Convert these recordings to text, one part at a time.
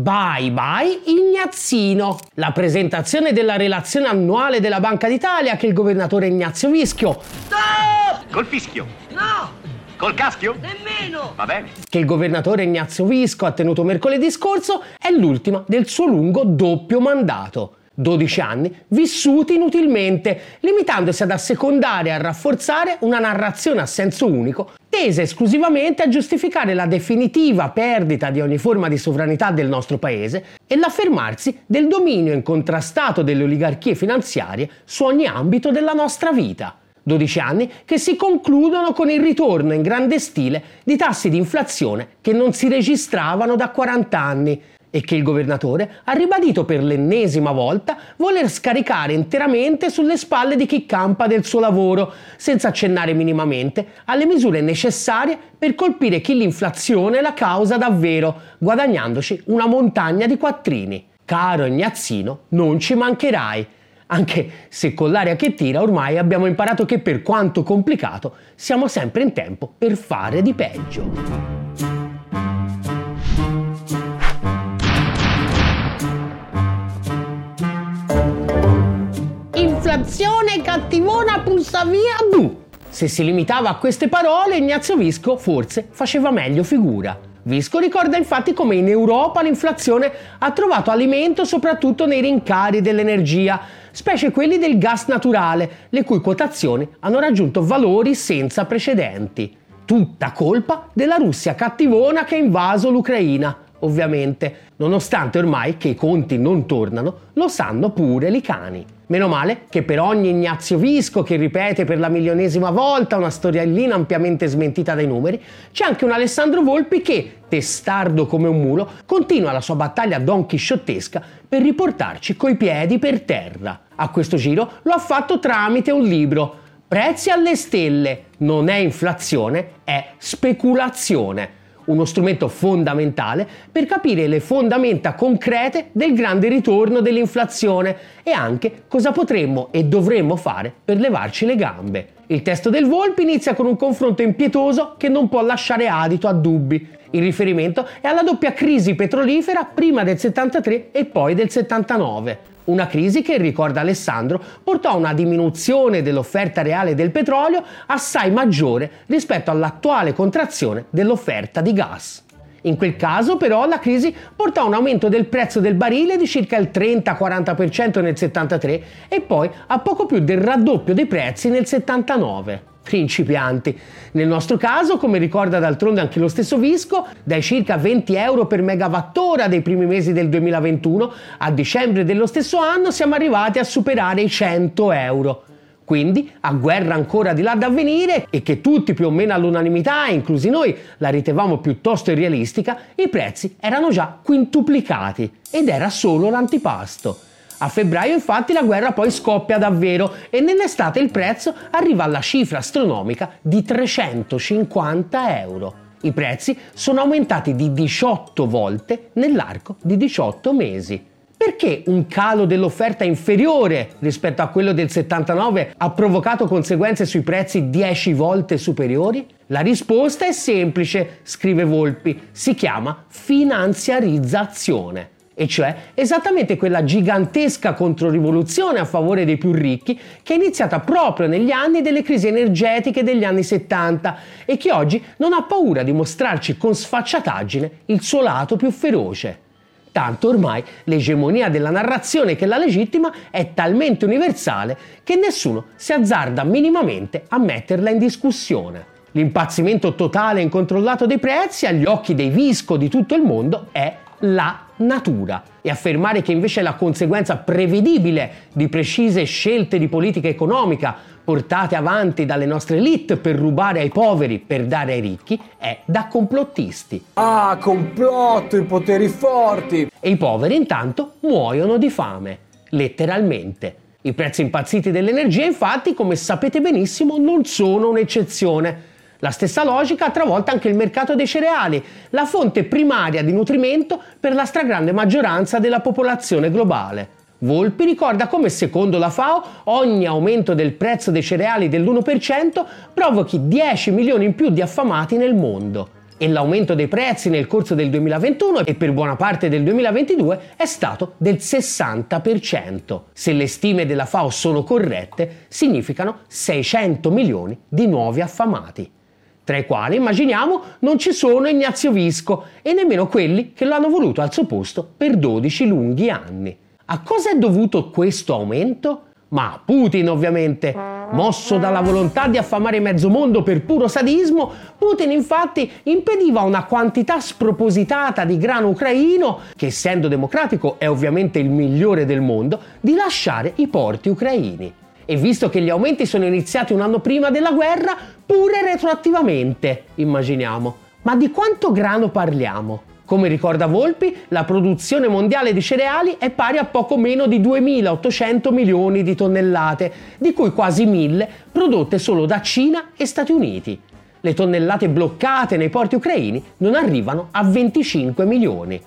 Bye bye Ignazzino! La presentazione della relazione annuale della Banca d'Italia che il governatore Ignazio Visco... Stop! Col fischio! No! Col caschio? Nemmeno! Va bene. Che il governatore Ignazio Visco ha tenuto mercoledì scorso è l'ultima del suo lungo doppio mandato. 12 anni vissuti inutilmente, limitandosi ad assecondare e a rafforzare una narrazione a senso unico, tesa esclusivamente a giustificare la definitiva perdita di ogni forma di sovranità del nostro paese e l'affermarsi del dominio incontrastato delle oligarchie finanziarie su ogni ambito della nostra vita. 12 anni che si concludono con il ritorno in grande stile di tassi di inflazione che non si registravano da 40 anni, e che il governatore ha ribadito per l'ennesima volta voler scaricare interamente sulle spalle di chi campa del suo lavoro, senza accennare minimamente alle misure necessarie per colpire chi l'inflazione la causa davvero, guadagnandoci una montagna di quattrini. Caro Ignazzino, non ci mancherai, anche se con l'aria che tira ormai abbiamo imparato che per quanto complicato siamo sempre in tempo per fare di peggio. Inflazione cattivona pulsa via, buh! Se si limitava a queste parole, Ignazio Visco forse faceva meglio figura. Visco ricorda infatti come in Europa l'inflazione ha trovato alimento soprattutto nei rincari dell'energia, specie quelli del gas naturale, le cui quotazioni hanno raggiunto valori senza precedenti. Tutta colpa della Russia cattivona che ha invaso l'Ucraina, ovviamente, nonostante ormai che i conti non tornano, lo sanno pure i cani. Meno male che per ogni Ignazio Visco che ripete per la milionesima volta una storiellina ampiamente smentita dai numeri, c'è anche un Alessandro Volpi che, testardo come un mulo, continua la sua battaglia donchisciottesca per riportarci coi piedi per terra. A questo giro lo ha fatto tramite un libro, Prezzi alle stelle, non è inflazione, è speculazione. Uno strumento fondamentale per capire le fondamenta concrete del grande ritorno dell'inflazione e anche cosa potremmo e dovremmo fare per levarci le gambe. Il testo del Volpi inizia con un confronto impietoso che non può lasciare adito a dubbi. Il riferimento è alla doppia crisi petrolifera prima del 73 e poi del 79. Una crisi che, ricorda Alessandro, portò a una diminuzione dell'offerta reale del petrolio assai maggiore rispetto all'attuale contrazione dell'offerta di gas. In quel caso però la crisi portò a un aumento del prezzo del barile di circa il 30-40% nel 73 e poi a poco più del raddoppio dei prezzi nel 79. Principianti. Nel nostro caso, come ricorda d'altronde anche lo stesso Visco, dai circa 20 euro per megawattora dei primi mesi del 2021 a dicembre dello stesso anno siamo arrivati a superare i 100 euro. Quindi, a guerra ancora di là da venire e che tutti più o meno all'unanimità, inclusi noi, la ritenevamo piuttosto irrealistica, i prezzi erano già quintuplicati ed era solo l'antipasto. A febbraio infatti la guerra poi scoppia davvero e nell'estate il prezzo arriva alla cifra astronomica di 350 euro. I prezzi sono aumentati di 18 volte nell'arco di 18 mesi. Perché un calo dell'offerta inferiore rispetto a quello del 79 ha provocato conseguenze sui prezzi 10 volte superiori? La risposta è semplice, scrive Volpi, si chiama finanziarizzazione. E cioè esattamente quella gigantesca controrivoluzione a favore dei più ricchi che è iniziata proprio negli anni delle crisi energetiche degli anni 70 e che oggi non ha paura di mostrarci con sfacciataggine il suo lato più feroce. Tanto ormai l'egemonia della narrazione che la legittima è talmente universale che nessuno si azzarda minimamente a metterla in discussione. L'impazzimento totale e incontrollato dei prezzi agli occhi dei Visco di tutto il mondo è la natura e affermare che invece è la conseguenza prevedibile di precise scelte di politica economica portate avanti dalle nostre elite per rubare ai poveri per dare ai ricchi è da complottisti. Ah, complotto, i poteri forti! E i poveri intanto muoiono di fame, letteralmente. I prezzi impazziti dell'energia infatti, come sapete benissimo, non sono un'eccezione. La stessa logica ha travolto anche il mercato dei cereali, la fonte primaria di nutrimento per la stragrande maggioranza della popolazione globale. Volpi ricorda come, secondo la FAO, ogni aumento del prezzo dei cereali dell'1% provochi 10 milioni in più di affamati nel mondo. e l'aumento dei prezzi nel corso del 2021 e per buona parte del 2022 è stato del 60%. Se le stime della FAO sono corrette, significano 600 milioni di nuovi affamati, tra i quali, immaginiamo, non ci sono Ignazio Visco e nemmeno quelli che lo hanno voluto al suo posto per 12 lunghi anni. A cosa è dovuto questo aumento? Ma a Putin, ovviamente. Mosso dalla volontà di affamare mezzo mondo per puro sadismo, Putin infatti impediva una quantità spropositata di grano ucraino, che essendo democratico è ovviamente il migliore del mondo, di lasciare i porti ucraini. E visto che gli aumenti sono iniziati un anno prima della guerra, pure retroattivamente, immaginiamo. Ma di quanto grano parliamo? Come ricorda Volpi, la produzione mondiale di cereali è pari a poco meno di 2.800 milioni di tonnellate, di cui quasi 1.000 prodotte solo da Cina e Stati Uniti. Le tonnellate bloccate nei porti ucraini non arrivano a 25 milioni.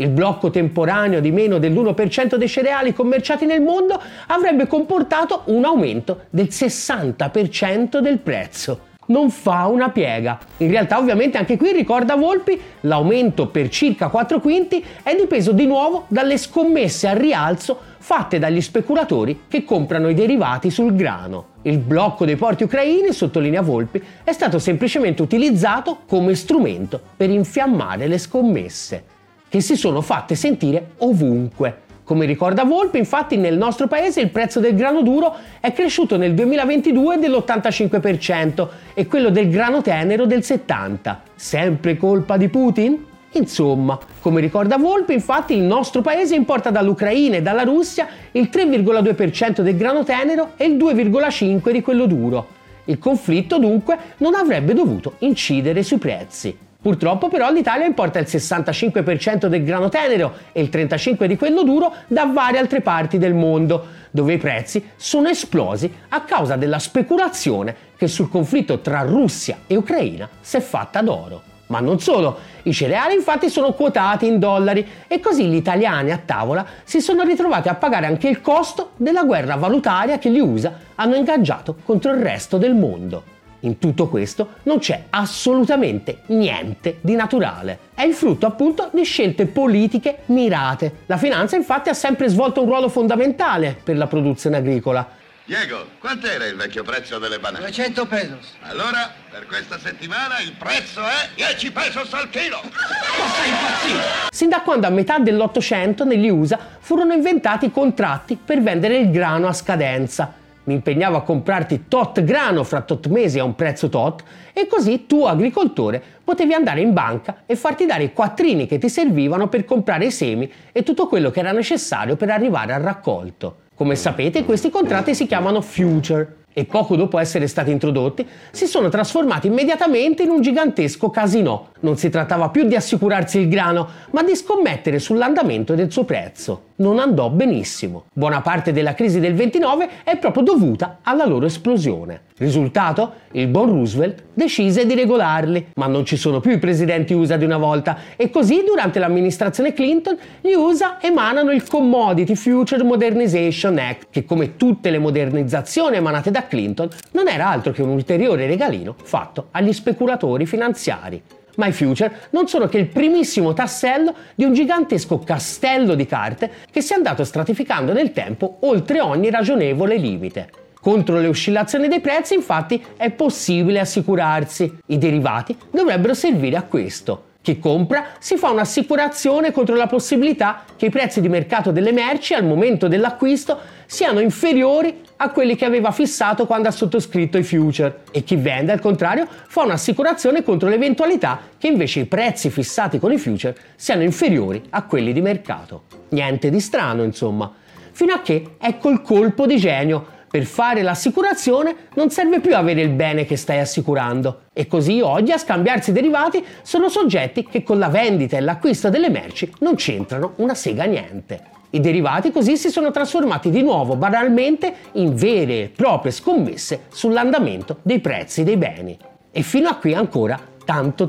Il blocco temporaneo di meno dell'1% dei cereali commerciati nel mondo avrebbe comportato un aumento del 60% del prezzo. Non fa una piega. In realtà, ovviamente, anche qui, ricorda Volpi, l'aumento per circa 4/5 è dipeso di nuovo dalle scommesse al rialzo fatte dagli speculatori che comprano i derivati sul grano. Il blocco dei porti ucraini, sottolinea Volpi, è stato semplicemente utilizzato come strumento per infiammare le scommesse, che si sono fatte sentire ovunque. Come ricorda Volpi, infatti, nel nostro paese il prezzo del grano duro è cresciuto nel 2022 dell'85% e quello del grano tenero del 70%. Sempre colpa di Putin? Insomma, come ricorda Volpi, infatti, il nostro paese importa dall'Ucraina e dalla Russia il 3,2% del grano tenero e il 2,5% di quello duro. Il conflitto, dunque, non avrebbe dovuto incidere sui prezzi. Purtroppo però l'Italia importa il 65% del grano tenero e il 35% di quello duro da varie altre parti del mondo, dove i prezzi sono esplosi a causa della speculazione che sul conflitto tra Russia e Ucraina si è fatta d'oro. Ma non solo, i cereali infatti sono quotati in dollari e così gli italiani a tavola si sono ritrovati a pagare anche il costo della guerra valutaria che gli USA hanno ingaggiato contro il resto del mondo. In tutto questo non c'è assolutamente niente di naturale. È il frutto appunto di scelte politiche mirate. La finanza infatti ha sempre svolto un ruolo fondamentale per la produzione agricola. Diego, quant'era il vecchio prezzo delle banane? 200 pesos. Allora, per questa settimana il prezzo è 10 pesos al chilo. Ma sei impazzito? Sin da quando a metà dell'Ottocento negli USA furono inventati i contratti per vendere il grano a scadenza. Mi impegnavo a comprarti tot grano fra tot mesi a un prezzo tot e così tu, agricoltore, potevi andare in banca e farti dare i quattrini che ti servivano per comprare i semi e tutto quello che era necessario per arrivare al raccolto. Come sapete, questi contratti si chiamano future e poco dopo essere stati introdotti si sono trasformati immediatamente in un gigantesco casinò. Non si trattava più di assicurarsi il grano, ma di scommettere sull'andamento del suo prezzo. Non andò benissimo. Buona parte della crisi del 29 è proprio dovuta alla loro esplosione. Risultato? Il buon Roosevelt decise di regolarli, ma non ci sono più i presidenti USA di una volta e così durante l'amministrazione Clinton gli USA emanano il Commodity Future Modernization Act, che come tutte le modernizzazioni emanate da Clinton non era altro che un ulteriore regalino fatto agli speculatori finanziari. Ma i future non sono che il primissimo tassello di un gigantesco castello di carte che si è andato stratificando nel tempo oltre ogni ragionevole limite. Contro le oscillazioni dei prezzi, infatti, è possibile assicurarsi. I derivati dovrebbero servire a questo. Chi compra si fa un'assicurazione contro la possibilità che i prezzi di mercato delle merci al momento dell'acquisto siano inferiori a quelli che aveva fissato quando ha sottoscritto i future, e chi vende, al contrario, fa un'assicurazione contro l'eventualità che invece i prezzi fissati con i future siano inferiori a quelli di mercato. Niente di strano, insomma. Fino a che, ecco il colpo di genio. Per fare l'assicurazione non serve più avere il bene che stai assicurando e così oggi a scambiarsi derivati sono soggetti che con la vendita e l'acquisto delle merci non c'entrano una sega niente. I derivati così si sono trasformati di nuovo banalmente in vere e proprie scommesse sull'andamento dei prezzi dei beni. E fino a qui ancora tanto.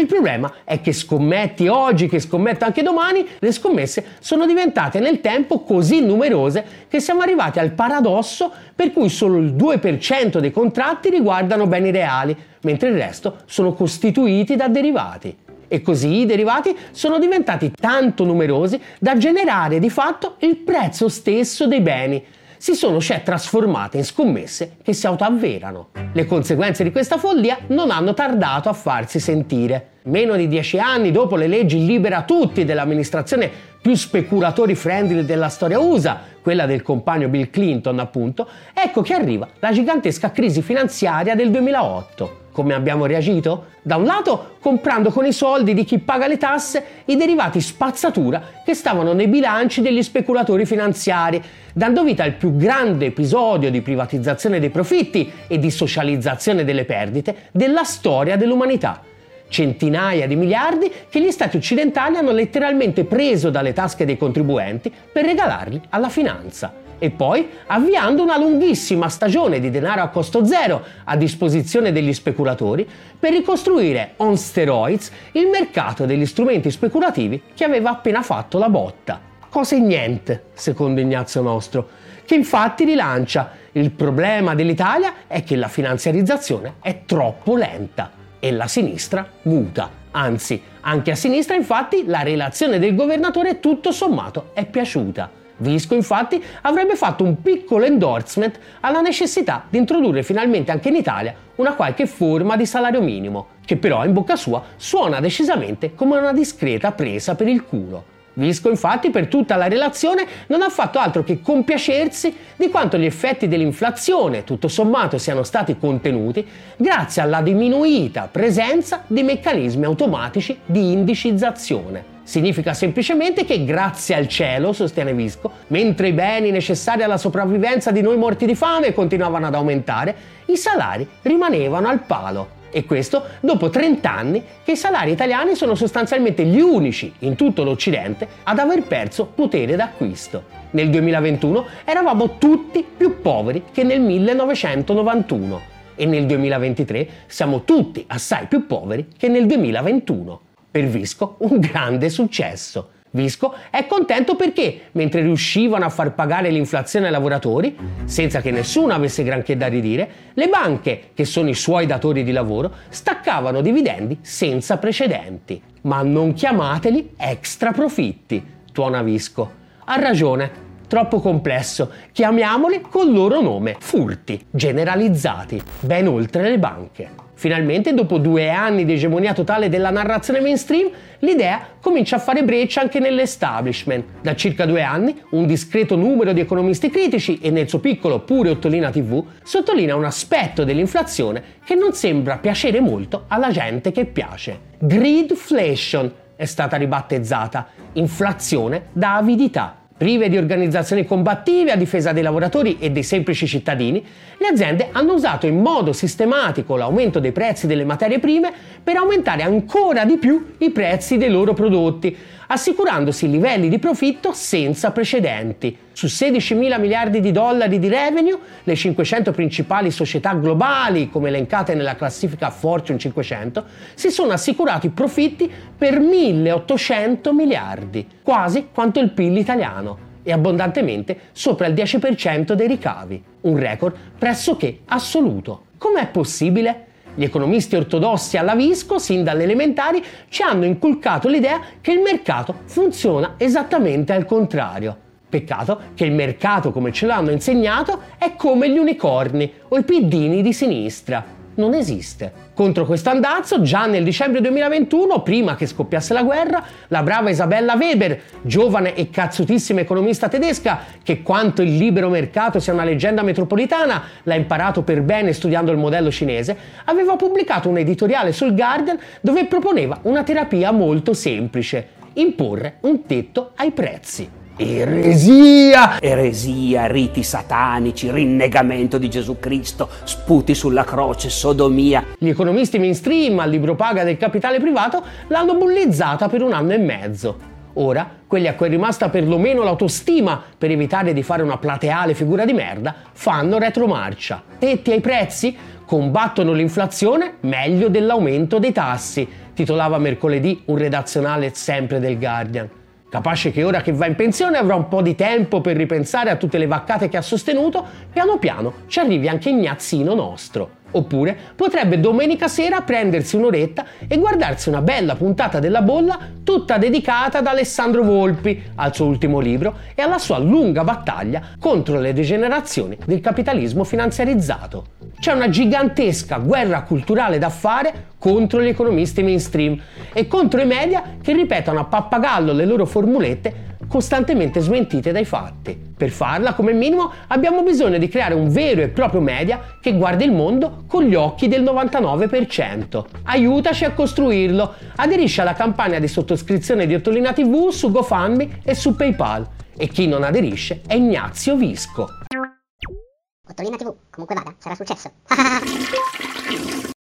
Il problema è che scommetti oggi, che scommetto anche domani, le scommesse sono diventate nel tempo così numerose che siamo arrivati al paradosso per cui solo il 2% dei contratti riguardano beni reali, mentre il resto sono costituiti da derivati. E così i derivati sono diventati tanto numerosi da generare di fatto il prezzo stesso dei beni. Si sono cioè trasformate in scommesse che si autoavverano. Le conseguenze di questa follia non hanno tardato a farsi sentire. Meno di 10 anni dopo le leggi libera tutti dell'amministrazione più speculatori friendly della storia USA, quella del compagno Bill Clinton appunto, ecco che arriva la gigantesca crisi finanziaria del 2008. Come abbiamo reagito? Da un lato comprando con i soldi di chi paga le tasse i derivati spazzatura che stavano nei bilanci degli speculatori finanziari, dando vita al più grande episodio di privatizzazione dei profitti e di socializzazione delle perdite della storia dell'umanità. Centinaia di miliardi che gli stati occidentali hanno letteralmente preso dalle tasche dei contribuenti per regalarli alla finanza. E poi avviando una lunghissima stagione di denaro a costo zero a disposizione degli speculatori per ricostruire on steroids il mercato degli strumenti speculativi che aveva appena fatto la botta. Cose niente, secondo Ignazio Nostro, che infatti rilancia: il problema dell'Italia è che la finanziarizzazione è troppo lenta e la sinistra muta. Anzi, anche a sinistra infatti la relazione del governatore tutto sommato è piaciuta. Visco infatti avrebbe fatto un piccolo endorsement alla necessità di introdurre finalmente anche in Italia una qualche forma di salario minimo, che però in bocca sua suona decisamente come una discreta presa per il culo. Visco infatti per tutta la relazione non ha fatto altro che compiacersi di quanto gli effetti dell'inflazione tutto sommato siano stati contenuti grazie alla diminuita presenza di meccanismi automatici di indicizzazione. Significa semplicemente che grazie al cielo, sostiene Visco, mentre i beni necessari alla sopravvivenza di noi morti di fame continuavano ad aumentare, i salari rimanevano al palo. E questo dopo 30 anni che i salari italiani sono sostanzialmente gli unici in tutto l'Occidente ad aver perso potere d'acquisto. Nel 2021 eravamo tutti più poveri che nel 1991 e nel 2023 siamo tutti assai più poveri che nel 2021. Per Visco un grande successo. Visco è contento perché, mentre riuscivano a far pagare l'inflazione ai lavoratori, senza che nessuno avesse granché da ridire, le banche, che sono i suoi datori di lavoro, staccavano dividendi senza precedenti. Ma non chiamateli extra profitti, tuona Visco. Ha ragione, troppo complesso, chiamiamoli col loro nome, furti, generalizzati, ben oltre le banche. Finalmente, dopo 2 anni di egemonia totale della narrazione mainstream, l'idea comincia a fare breccia anche nell'establishment. Da circa 2 anni, un discreto numero di economisti critici, e nel suo piccolo pure Ottolina TV, sottolinea un aspetto dell'inflazione che non sembra piacere molto alla gente che piace. Greedflation è stata ribattezzata, inflazione da avidità. Prive di organizzazioni combattive a difesa dei lavoratori e dei semplici cittadini, le aziende hanno usato in modo sistematico l'aumento dei prezzi delle materie prime per aumentare ancora di più i prezzi dei loro prodotti, assicurandosi livelli di profitto senza precedenti. Su 16.000 miliardi di dollari di revenue, le 500 principali società globali, come elencate nella classifica Fortune 500, si sono assicurati profitti per 1.800 miliardi, quasi quanto il PIL italiano, e abbondantemente sopra il 10% dei ricavi, un record pressoché assoluto. Com'è possibile? Gli economisti ortodossi alla Visco, sin dalle elementari, ci hanno inculcato l'idea che il mercato funziona esattamente al contrario. Peccato che il mercato, come ce l'hanno insegnato, è come gli unicorni o i piddini di sinistra. Non esiste. Contro questo andazzo, già nel dicembre 2021, prima che scoppiasse la guerra, la brava Isabella Weber, giovane e cazzutissima economista tedesca, che quanto il libero mercato sia una leggenda metropolitana l'ha imparato per bene studiando il modello cinese, aveva pubblicato un editoriale sul Guardian dove proponeva una terapia molto semplice: imporre un tetto ai prezzi. Eresia! Eresia, riti satanici, rinnegamento di Gesù Cristo, sputi sulla croce, sodomia. Gli economisti mainstream al libro paga del capitale privato l'hanno bullizzata per 1 anno e mezzo. Ora, quelli a cui è rimasta perlomeno l'autostima per evitare di fare una plateale figura di merda, fanno retromarcia. Tetti ai prezzi? Combattono l'inflazione meglio dell'aumento dei tassi. titolava mercoledì un redazionale sempre del Guardian. Capace che ora che va in pensione avrà un po' di tempo per ripensare a tutte le vaccate che ha sostenuto, piano piano ci arrivi anche Ignazzino nostro. Oppure potrebbe domenica sera prendersi un'oretta e guardarsi una bella puntata della Bolla tutta dedicata ad Alessandro Volpi, al suo ultimo libro e alla sua lunga battaglia contro le degenerazioni del capitalismo finanziarizzato. C'è una gigantesca guerra culturale da fare contro gli economisti mainstream e contro i media che ripetono a pappagallo le loro formulette costantemente smentite dai fatti. Per farla, come minimo, abbiamo bisogno di creare un vero e proprio media che guardi il mondo con gli occhi del 99%. Aiutaci a costruirlo! Aderisci alla campagna di sottoscrizione di Ottolina TV su GoFundMe e su PayPal. E chi non aderisce è Ignazio Visco. Ottolina TV, comunque vada, sarà successo.